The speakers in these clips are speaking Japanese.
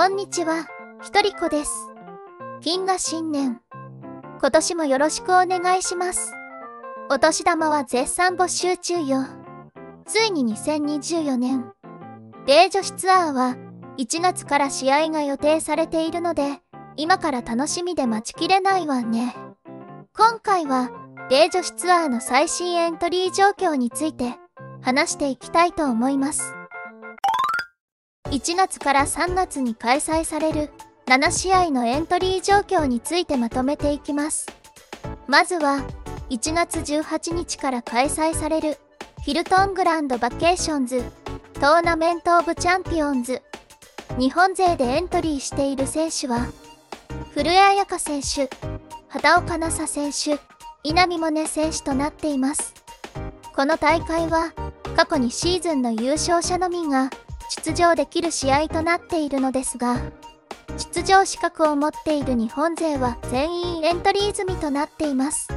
こんにちは、ひとりこです。謹賀新年。今年もよろしくお願いします。お年玉は絶賛募集中よ。ついに2024年。デー女子ツアーは1月から試合が予定されているので、今から楽しみで待ちきれないわね。今回はデー女子ツアーの最新エントリー状況について話していきたいと思います。1月から3月に開催される7試合のエントリー状況についてまとめていきます。まずは1月18日から開催されるヒルトングランドバケーションズトーナメントオブチャンピオンズ。日本勢でエントリーしている選手は古江彩佳選手、畑岡奈紗選手、稲見萌寧選手となっています。この大会は過去にシーズンの優勝者のみが出場できる試合となっているのですが、出場資格を持っている日本勢は全員エントリー済みとなっています。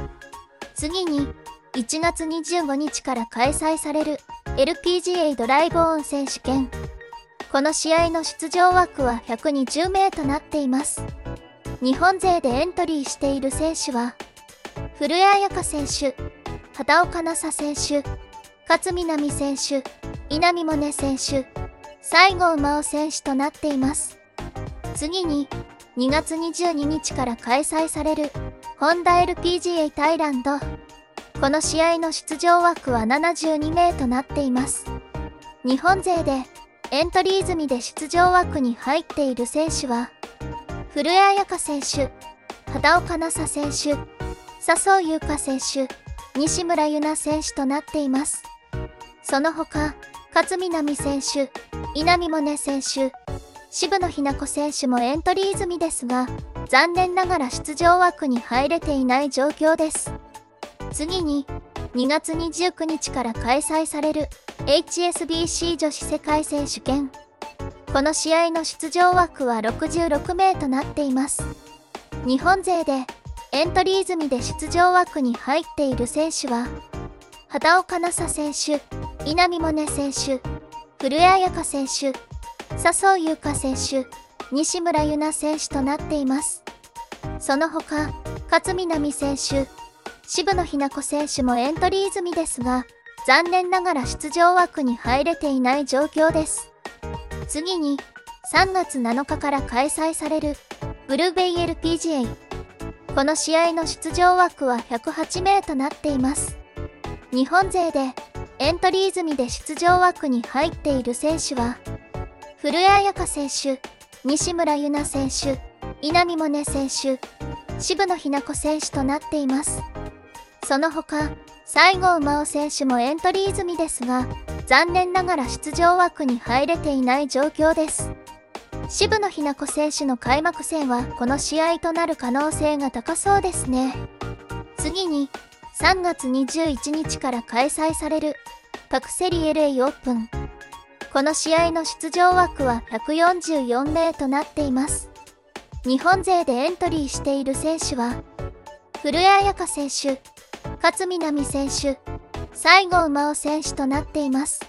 次に、1月25日から開催される LPGA ドライブオン選手権。この試合の出場枠は120名となっています。日本勢でエントリーしている選手は、古江彩佳選手、畑岡奈紗選手、勝みなみ選手、稲見萌寧選手、西郷真央選手となっています。次に、2月22日から開催される、ホンダ LPGA タイランド。この試合の出場枠は72名となっています。日本勢で、エントリー済みで出場枠に入っている選手は、古江彩佳選手、畑岡奈紗選手、笹生優花選手、西村優菜選手となっています。その他、勝みなみ選手、稲見萌寧選手、渋野日向子選手もエントリー済みですが、残念ながら出場枠に入れていない状況です。次に、2月29日から開催される HSBC 女子世界選手権。この試合の出場枠は66名となっています。日本勢でエントリー済みで出場枠に入っている選手は、畑岡奈紗選手、稲見萌寧選手、古江彩佳選手、笹生優花選手、西村優菜選手となっています。その他、勝みなみ選手、渋野日向子選手もエントリー済みですが、残念ながら出場枠に入れていない状況です。次に、3月7日から開催される、ブルーベイ LPGA。この試合の出場枠は108名となっています。日本勢で、エントリー済みで出場枠に入っている選手は、古江彩佳選手、西村優菜選手、稲見萌寧選手、渋野日向子選手となっています。その他、西郷真央選手もエントリー済みですが、残念ながら出場枠に入れていない状況です。渋野日向子選手の開幕戦はこの試合となる可能性が高そうですね。次に、3月21日から開催されるパクセリ LA オープン。この試合の出場枠は144名となっています。日本勢でエントリーしている選手は、古江彩佳選手、勝みなみ選手、西郷真央選手となっています。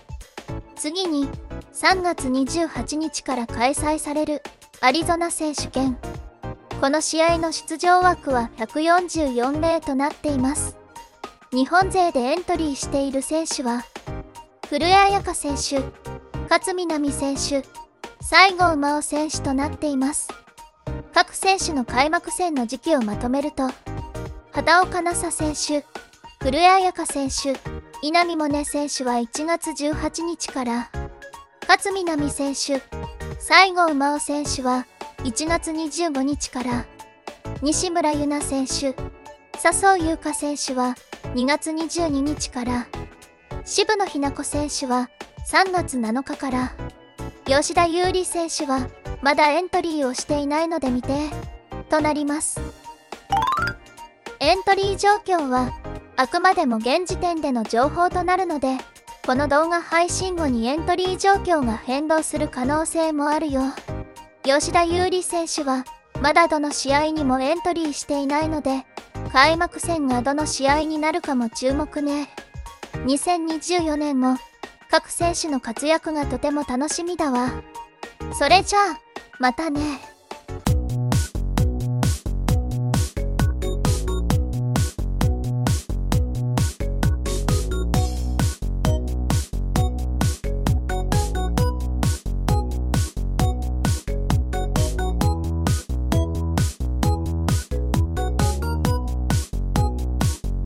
次に、3月28日から開催されるアリゾナ選手権。この試合の出場枠は144名となっています。日本勢でエントリーしている選手は、古江彩佳選手、勝みなみ選手、西郷真央選手となっています。各選手の開幕戦の時期をまとめると、畑岡奈紗選手、古江彩佳選手、稲見萌寧選手は1月18日から、勝みなみ選手、西郷真央選手は1月25日から、西村優菜選手、笹生優花選手は、2月22日から、渋野日向子選手は3月7日から、吉田優利選手はまだエントリーをしていないので未定となります。エントリー状況はあくまでも現時点での情報となるので、この動画配信後にエントリー状況が変動する可能性もあるよ。吉田優利選手はまだどの試合にもエントリーしていないので、開幕戦がどの試合になるかも注目ね。2024年も各選手の活躍がとても楽しみだわ。それじゃあ、またね。